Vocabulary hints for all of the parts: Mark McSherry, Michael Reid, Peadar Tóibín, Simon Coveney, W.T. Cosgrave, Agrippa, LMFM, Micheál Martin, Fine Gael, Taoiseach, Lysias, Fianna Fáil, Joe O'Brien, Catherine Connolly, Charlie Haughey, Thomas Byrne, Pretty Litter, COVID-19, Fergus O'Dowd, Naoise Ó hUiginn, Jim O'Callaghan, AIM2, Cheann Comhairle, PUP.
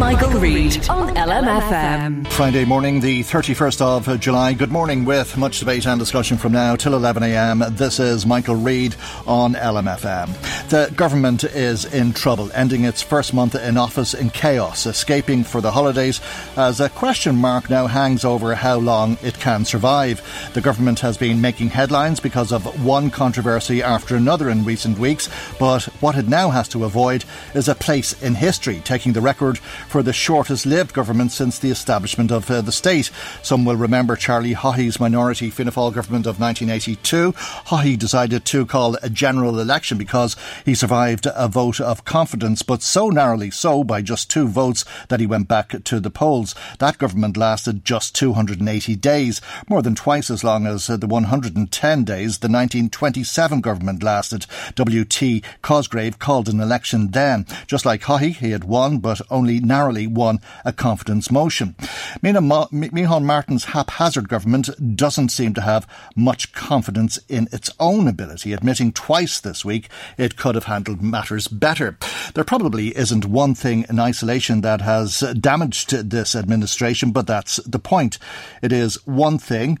Michael Reid on LMFM. Friday morning, the 31st of July. Good morning, with much debate and discussion from now till 11am. This is Michael Reid on LMFM. The government is in trouble, ending its first month in office in chaos, escaping for the holidays as a question mark now hangs over how long it can survive. The government has been making headlines because of one controversy after another in recent weeks, but what it now has to avoid is a place in history, taking the record for the shortest-lived government since the establishment of the state. Some will remember Charlie Haughey's minority Fianna Fáil government of 1982. Haughey decided to call a general election because he survived a vote of confidence, but so narrowly so, by just 2 votes, that he went back to the polls. That government lasted just 280 days, more than twice as long as the 110 days the 1927 government lasted. W.T. Cosgrave called an election then. Just like Haughey, he had won, but only narrowly won a confidence motion. Micheál Martin's haphazard government doesn't seem to have much confidence in its own ability, admitting twice this week it could have handled matters better. There probably isn't one thing in isolation that has damaged this administration, but that's the point. It is one thing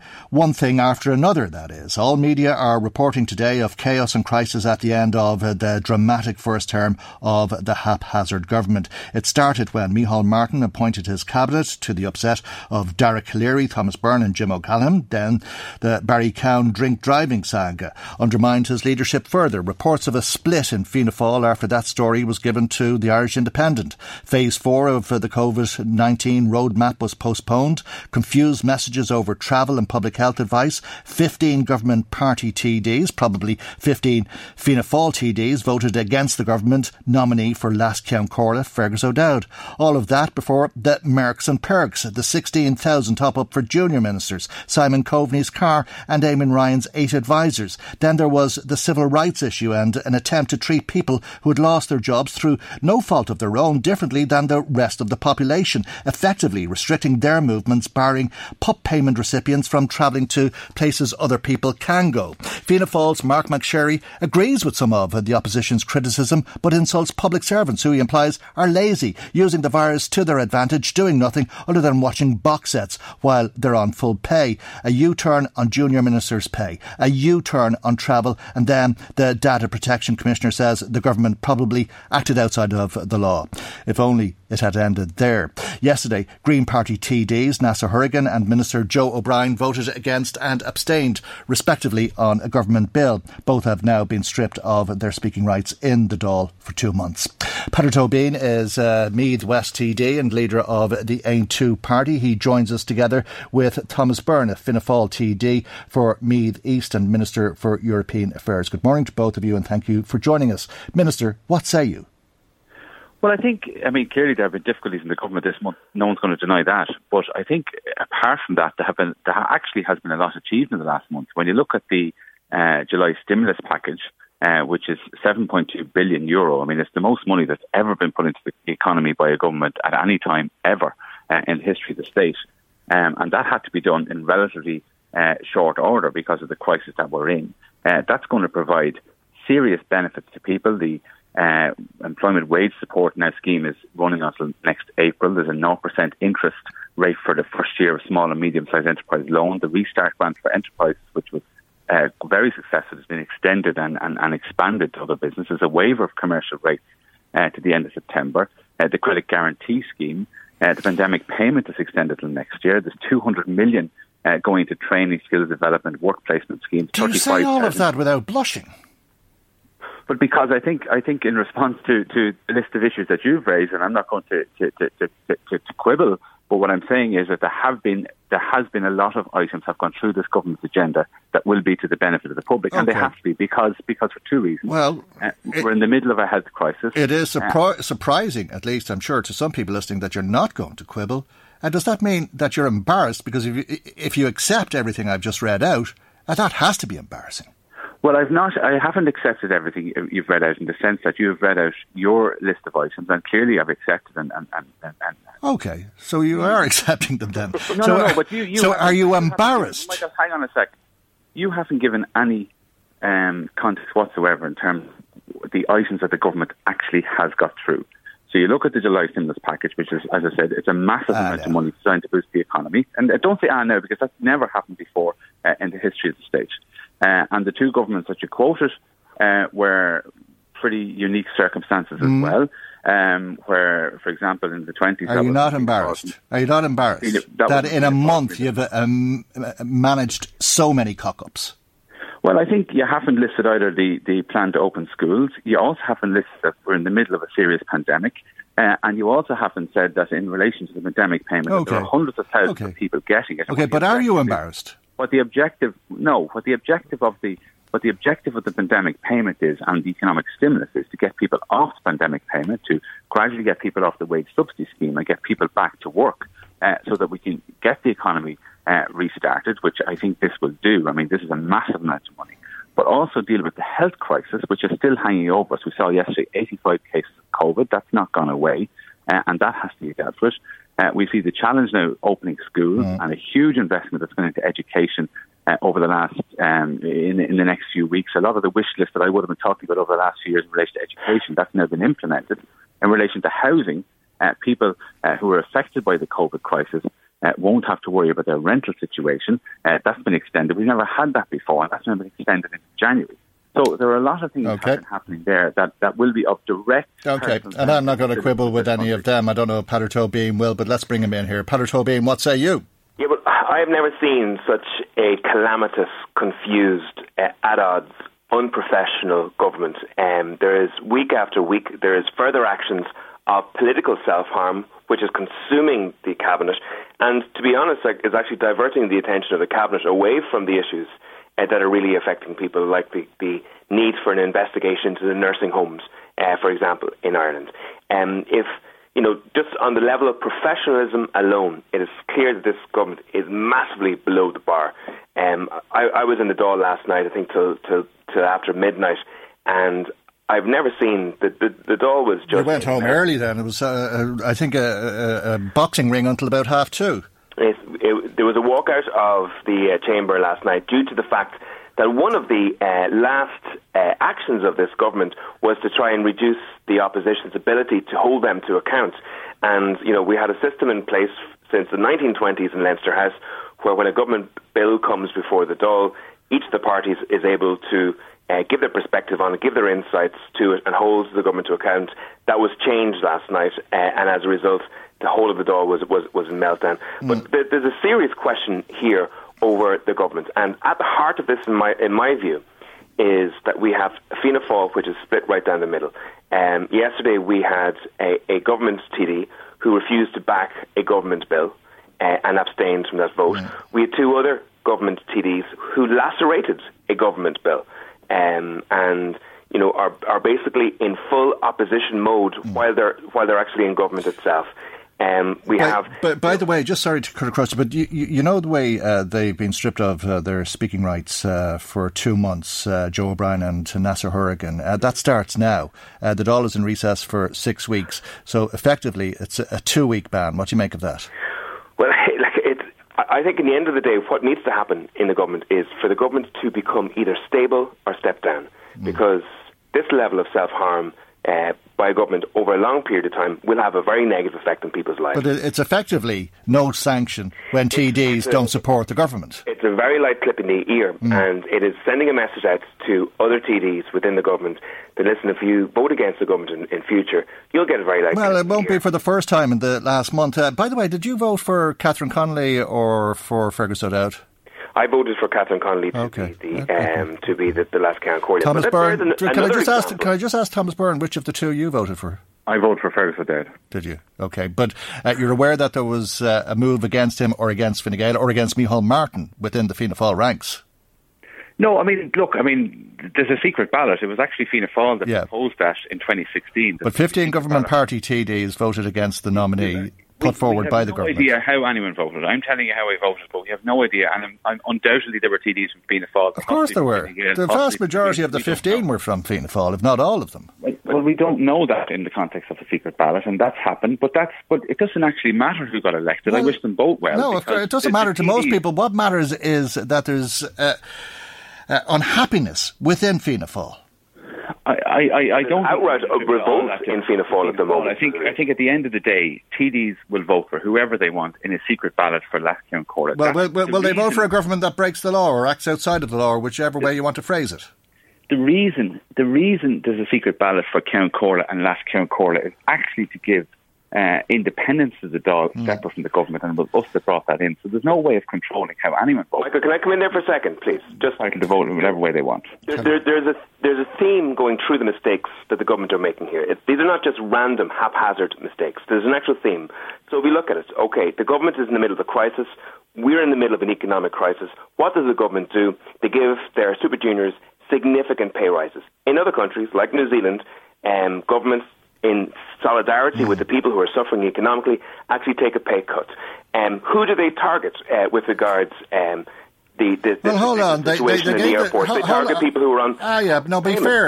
after another, that is. All media are reporting today of chaos and crisis at the end of the dramatic first term of the haphazard government. It started when Micheál Martin appointed his cabinet, to the upset of Derek Hillary, Thomas Byrne and Jim O'Callaghan. Then the Barry Cowen drink-driving saga undermined his leadership further. Reports of a split in Fianna Fáil after that story was given to the Irish Independent. Phase 4 of the COVID-19 roadmap was postponed. Confused messages over travel and public health advice. 15 government party TDs, probably 15 Fianna Fáil TDs, voted against the government nominee for Leas-Cheann Comhairle, Fergus O'Dowd. All of that before the Mercs and Perks, the $16,000 top-up for junior ministers, Simon Coveney's car and Eamon Ryan's 8 advisers. Then there was the civil rights issue and an attempt to treat people who had lost their jobs through no fault of their own differently than the rest of the population, effectively restricting their movements, barring PUP payment recipients from travelling to places other people can go. Fianna Fáil's Mark McSherry agrees with some of the opposition's criticism, but insults public servants who he implies are lazy, using the virus to their advantage, doing nothing other than watching box sets while they're on full pay. A U-turn on junior ministers' pay, a U-turn on travel, and then the Data Protection Commissioner says the government probably acted outside of the law. If only it had ended there. Yesterday, Green Party TDs Naoise Ó hUiginn and Minister Joe O'Brien voted against and abstained, respectively, on a government bill. Both have now been stripped of their speaking rights in the Dáil for 2 months. Peadar Tóibín is Meath West TD and leader of the AIM2 party. He joins us together with Thomas Byrne, a Fianna Fáil TD for Meath East and Minister for European Affairs. Good morning to both of you and thank you for joining us. Minister, what say you? Well, I mean, clearly there have been difficulties in the government this month. No one's going to deny that. But I think, apart from that, there actually has been a lot achieved in the last month. When you look at the July stimulus package, which is €7.2 billion. I mean, it's the most money that's ever been put into the economy by a government at any time ever in the history of the state. And that had to be done in relatively short order because of the crisis that we're in. That's going to provide serious benefits to people. The employment wage support now scheme is running until next April. There's a 0% interest rate for the first year of small and medium-sized enterprise loan. The Restart Grant for Enterprises, which was very successful, has been extended and expanded to other businesses. A waiver of commercial rates to the end of September. The credit guarantee scheme, the pandemic payment is extended till next year. There's 200 million going to training, skills development, work placement schemes. Do you say all of that without blushing? But because I think in response to the list of issues that you've raised, and I'm not going to quibble, but what I'm saying is that there has been a lot of items have gone through this government's agenda that will be to the benefit of the public, okay. And they have to be because for two reasons. Well, we're in the middle of a health crisis. It is surprising, at least I'm sure to some people listening, that you're not going to quibble. And does that mean that you're embarrassed? Because if you accept everything I've just read out, that has to be embarrassing. Well, I haven't accepted everything you've read out in the sense that you've read out your list of items, and clearly I've accepted and okay, so you are accepting them then. So are you embarrassed? Michael, hang on a sec. You haven't given any context whatsoever in terms of the items that the government actually has got through. So you look at the July stimulus package, which is, as I said, it's a massive amount of money designed to boost the economy. And don't say no, because that's never happened before in the history of the state. And the two governments that you quoted were pretty unique circumstances as well, where, for example, in the 20s... Are you not embarrassed that in a month you've managed so many cock-ups? Well, I think you haven't listed either the plan to open schools. You also haven't listed that we're in the middle of a serious pandemic. And you also haven't said that in relation to the pandemic payment, okay. There are hundreds of thousands of people getting it. Okay, but are you embarrassed? What the objective of the pandemic payment is and the economic stimulus is to get people off the pandemic payment, to gradually get people off the wage subsidy scheme and get people back to work so that we can get the economy restarted, which I think this will do. I mean, this is a massive amount of money. But also deal with the health crisis, which is still hanging over us. We saw yesterday 85 cases of COVID. That's not gone away, and that has to be dealt with. We see the challenge now opening schools and a huge investment that's going into education over the last, in the next few weeks. A lot of the wish list that I would have been talking about over the last few years in relation to education, that's now been implemented. In relation to housing, people who are affected by the COVID crisis won't have to worry about their rental situation. That's been extended. We've never had that before, and that's now been extended into January. So there are a lot of things happening there that will be of direct... Okay, and I'm not going to quibble with any of them. I don't know if Peadar Tóibín will, but let's bring him in here. Peadar Tóibín, what say you? Yeah, well, I have never seen such a calamitous, confused, at odds, unprofessional government. There is, week after week, there is further actions of political self-harm, which is consuming the cabinet. And to be honest, it's actually diverting the attention of the cabinet away from the issues that are really affecting people, like the need for an investigation into the nursing homes, for example, in Ireland. If, you know, just on the level of professionalism alone, it is clear that this government is massively below the bar. I was in the Dáil last night, I think, till after midnight, and I've never seen the Dáil was just... You went home early then. It was, I think, a boxing ring until about 2:30. There was a walkout of the chamber last night due to the fact that one of the last actions of this government was to try and reduce the opposition's ability to hold them to account. And, you know, we had a system in place since the 1920s in Leinster House where when a government bill comes before the Dáil, each of the parties is able to give their perspective on it, give their insights to it, and holds the government to account. That was changed last night, and as a result, the whole of the Dáil was in meltdown. But there's a serious question here over the government. And at the heart of this, in my view, is that we have Fianna Fáil, which is split right down the middle. Yesterday we had a government TD who refused to back a government bill and abstained from that vote. Mm. We had two other government TDs who lacerated a government bill and... you know, are basically in full opposition mode while they're actually in government itself. By the way, just sorry to cut across, but you know the way they've been stripped of their speaking rights for 2 months, Joe O'Brien and Naoise Ó hUiginn. That starts now. The Dáil is in recess for 6 weeks, so effectively it's a 2-week ban. What do you make of that? Well, I think in the end of the day, what needs to happen in the government is for the government to become either stable or step down. Because this level of self-harm by a government over a long period of time will have a very negative effect on people's lives. But it's effectively no sanction when TDs don't support the government. It, it's a very light clip in the ear, and it is sending a message out to other TDs within the government that, listen, if you vote against the government in future, you'll get a very light clip. Well, it won't be for the first time in the last month. By the way, did you vote for Catherine Connolly or for Fergus O'Dowd? I voted for Catherine Connolly to be the last Cheann Comhairle. Thomas Byrne, can I just ask Thomas Byrne which of the two you voted for? I voted for Fergus O'Dowd. Did you? Okay. But you're aware that there was a move against him or against Fine Gael or against Micheál Martin within the Fianna Fáil ranks? No, I mean, look, I mean, there's a secret ballot. It was actually Fianna Fáil that proposed that in 2016. But 15 government party TDs voted against the nominee put forward by the government. We have no idea how anyone voted. I'm telling you how I voted, but we have no idea. And I'm undoubtedly there were TDs from Fianna Fáil. Of course there were. The vast majority of the 15 were from Fianna Fáil, if not all of them. Well, we don't know that in the context of a secret ballot, and that's happened, but it doesn't actually matter who got elected. Well, I wish them both well. No, it doesn't matter to most people. What matters is that there's unhappiness within Fianna Fáil. I don't outright revolt in Fianna Fáil at the moment. I think at the end of the day, TDs will vote for whoever they want in a secret ballot for Leas-Cheann Comhairle. Well, they vote for a government that breaks the law or acts outside of the law, whichever way you want to phrase it. The reason there's a secret ballot for Cheann Comhairle and Leas-Cheann Comhairle is actually to give independence to the dog separate from the government, and it was us that brought that in. So there's no way of controlling how anyone votes. Michael, can I come in there for a second, please? Just I can vote in whatever way they want. There's a theme going through the mistakes that the government are making here. These are not just random, haphazard mistakes. There's an actual theme. So we look at it. Okay, the government is in the middle of a crisis. We're in the middle of an economic crisis. What does the government do? They give their super juniors significant pay rises. In other countries, like New Zealand, governments, in solidarity with the people who are suffering economically, actually take a pay cut. Who do they target with regards the situation in the airport? They target people who are on...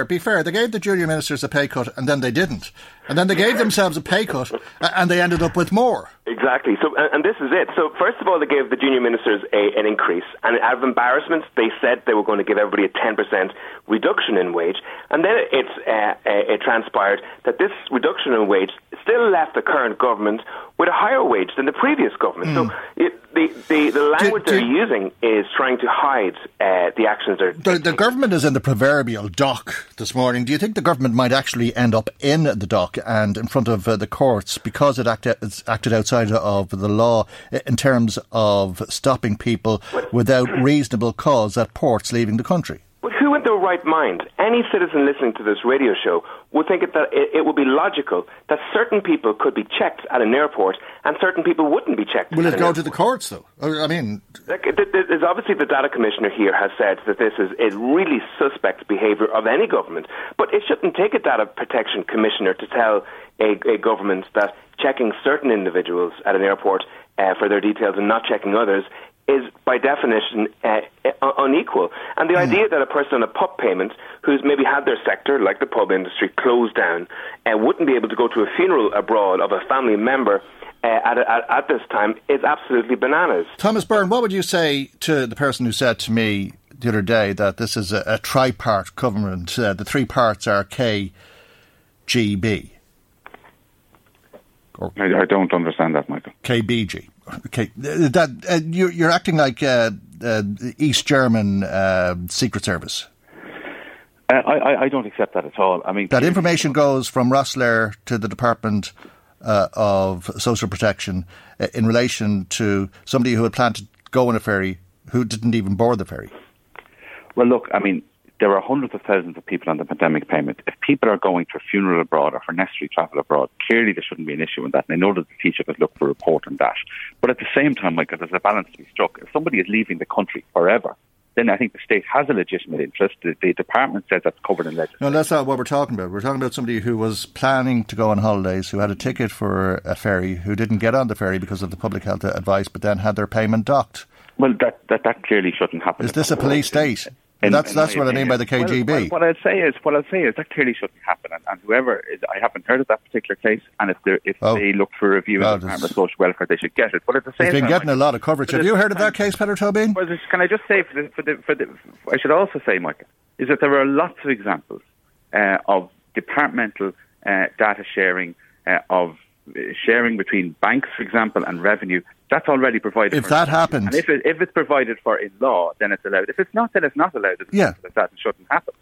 Be fair. They gave the junior ministers a pay cut and then they didn't. And then they gave themselves a pay cut and they ended up with more. Exactly. So, and this is it. So, first of all, they gave the junior ministers an increase. And out of embarrassment, they said they were going to give everybody a 10% reduction in wage. And then it transpired that this reduction in wage still left the current government with a higher wage than the previous government. So the language they're using is trying to hide the actions they're taking. The government is in the proverbial dock this morning. Do you think the government might actually end up in the dock and in front of the courts because it acted outside of the law in terms of stopping people without reasonable cause at ports leaving the country? But who in their right mind, any citizen listening to this radio show, would think that it would be logical that certain people could be checked at an airport and certain people wouldn't be checked. Will it go to the courts, though? I mean... There's obviously the data commissioner here has said that this is a really suspect behaviour of any government, but it shouldn't take a data protection commissioner to tell a government that checking certain individuals at an airport for their details and not checking others is by definition unequal. And the idea that a person on a pub payment who's maybe had their sector, like the pub industry, closed down and wouldn't be able to go to a funeral abroad of a family member at this time is absolutely bananas. Thomas Byrne, what would you say to the person who said to me the other day that this is a tripart government, the three parts are KGB? I don't understand that, Michael. KBG. Okay, that you're acting like East German Secret Service. I don't accept that at all. I mean, that information goes from Rossler to the Department of Social Protection in relation to somebody who had planned to go on a ferry who didn't even board the ferry. Well, look, I mean, there are hundreds of thousands of people on the pandemic payment. If people are going for funeral abroad or for necessary travel abroad, clearly there shouldn't be an issue in that. And I know that the Taoiseach has looked for a report on that. But at the same time, Michael, there's a balance to be struck. If somebody is leaving the country forever, then I think the state has a legitimate interest. The department says that's covered in legislation. No, that's not what we're talking about. We're talking about somebody who was planning to go on holidays, who had a ticket for a ferry, who didn't get on the ferry because of the public health advice, but then had their payment docked. Well, that clearly shouldn't happen. Is this a police state? And that's what I mean by the KGB. Well, what I'd say is that clearly shouldn't happen. And whoever, I haven't heard of that particular case. And if they look for a review in the Department of Social Welfare, they should get it. But at the same time, they've been getting a lot of coverage. Have you heard of that case, Peadar Tóibín? Well, can I just say I should also say, Michael, is that there are lots of examples of departmental data sharing of sharing between banks, for example, and revenue, that's already provided. If that happens. And if it's provided for in law, then it's allowed. If it's not, then it's not allowed. That shouldn't happen.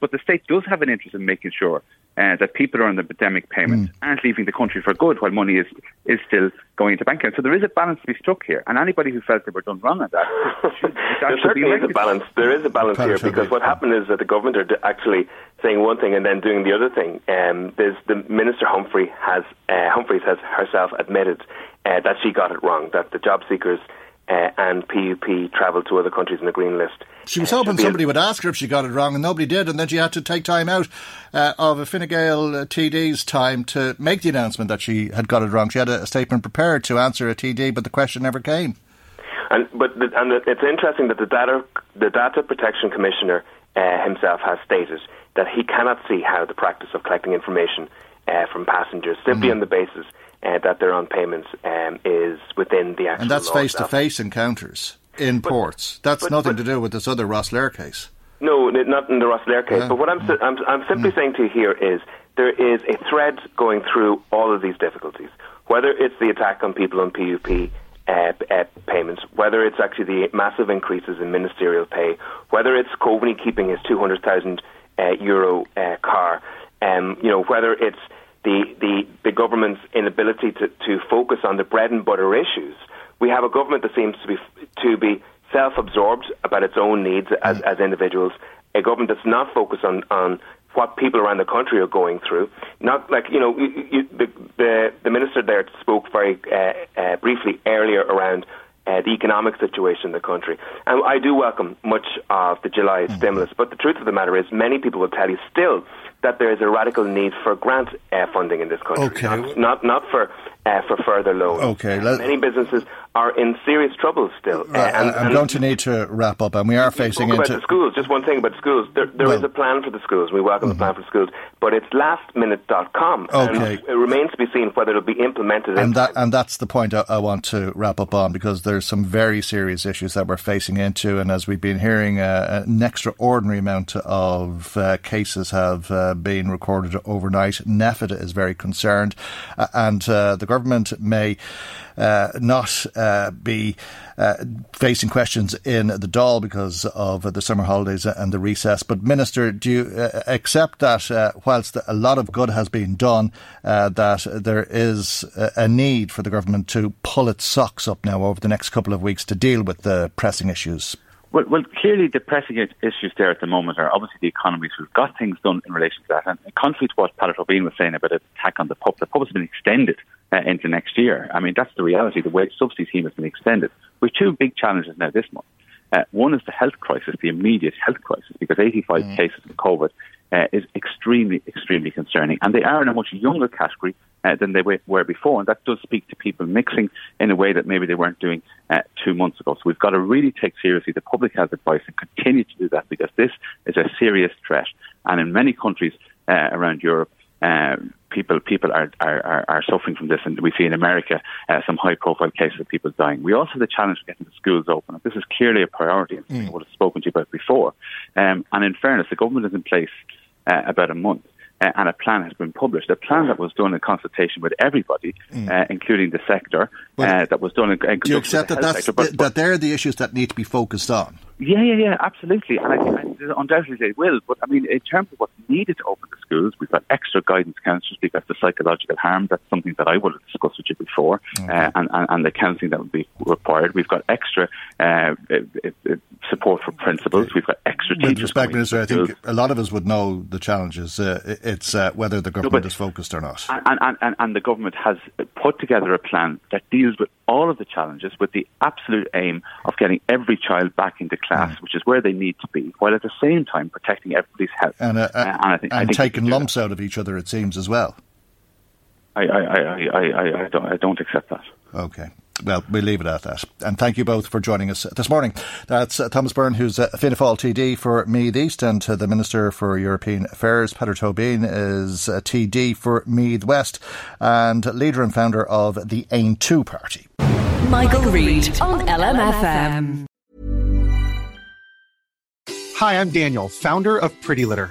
But the state does have an interest in making sure that people are on the pandemic payments aren't leaving the country for good while money is still going into bank accounts. So there is a balance to be struck here. And anybody who felt they were done wrong on that... There certainly is a balance. There is a balance here because what happened is that the government are actually saying one thing and then doing the other thing. The Minister Humphreys has herself admitted that she got it wrong, that the job seekers... and PUP travelled to other countries in the green list. She was hoping somebody would ask her if she got it wrong, and nobody did, and then she had to take time out of a Fine Gael TD's time to make the announcement that she had got it wrong. She had a statement prepared to answer a TD, but the question never came. And it's interesting that the Data Protection Commissioner himself has stated that he cannot see how the practice of collecting information from passengers simply on the basis that they're on payments is within the actual. And that's face-to-face encounters in ports. That's nothing to do with this other Rossler case. No, not in the Rossler case. But what I'm simply saying to you here is there is a thread going through all of these difficulties, whether it's the attack on people on PUP payments, whether it's actually the massive increases in ministerial pay, whether it's Coveney keeping his €200,000 car, whether it's the government's inability to focus on the bread and butter issues. We have a government that seems to be self-absorbed about its own needs as individuals, a government that's not focused on what people around the country are going through. Not like, the minister there spoke very briefly earlier around the economic situation in the country. And I do welcome much of the July stimulus, but the truth of the matter is many people will tell you still that there is a radical need for grant funding in this country, not for further loans. Okay, many businesses are in serious trouble still. I'm going to need to wrap up, and we are facing into... About the schools, just one thing about the schools. There is a plan for the schools, we welcome the plan for the schools, but it's lastminute.com, and it remains to be seen whether it'll be implemented. And that's the point I want to wrap up on, because there's some very serious issues that we're facing into, and as we've been hearing, an extraordinary amount of cases have... being recorded overnight. NPHET is very concerned, and the government may not be facing questions in the Dáil because of the summer holidays and the recess. But Minister, do you accept that whilst a lot of good has been done, that there is a need for the government to pull its socks up now over the next couple of weeks to deal with the pressing issues? Well, clearly the pressing issues there at the moment are obviously the economies. We've got things done in relation to that. And contrary to what Peadar Tóibín was saying about the attack on the pub has been extended into next year. I mean, that's the reality. The wage subsidy scheme has been extended. We have two big challenges now this month. One is the health crisis, the immediate health crisis, because 85 cases of COVID is extremely, extremely concerning. And they are in a much younger category than they were before. And that does speak to people mixing in a way that maybe they weren't doing 2 months ago. So we've got to really take seriously the public health advice and continue to do that, because this is a serious threat. And in many countries around Europe, people are suffering from this, and we see in America some high-profile cases of people dying. We also have the challenge of getting the schools open, and this is clearly a priority, and something I would have spoken to you about before. And in fairness, the government is in place about a month, and a plan has been published. A plan that was done in consultation with everybody, including the sector, that was done in do you accept that that's sector, but they're the issues that need to be focused on? Yeah, absolutely. And I undoubtedly they will. But, I mean, in terms of what's needed to open the schools, we've got extra guidance counsellors, we've got the psychological harm. That's something that I would have discussed with you before, and the counselling that would be required. We've got extra support for principals. We've got extra teachers. With respect, Minister, I think a lot of us would know the challenges. It's whether the government is focused or not. And the government has put together a plan that deals with all of the challenges with the absolute aim of getting every child back into class, which is where they need to be, while at the same time protecting everybody's health. And I think taking lumps out of each other, it seems, as well. I don't accept that. Okay. Well, we'll leave it at that. And thank you both for joining us this morning. That's Thomas Byrne, who's a Fianna Fáil TD for Meath East, and the Minister for European Affairs. Peadar Tóibín is a TD for Meath West and leader and founder of the AIM2 party. Michael Reid on LMFM. Hi, I'm Daniel, founder of Pretty Litter.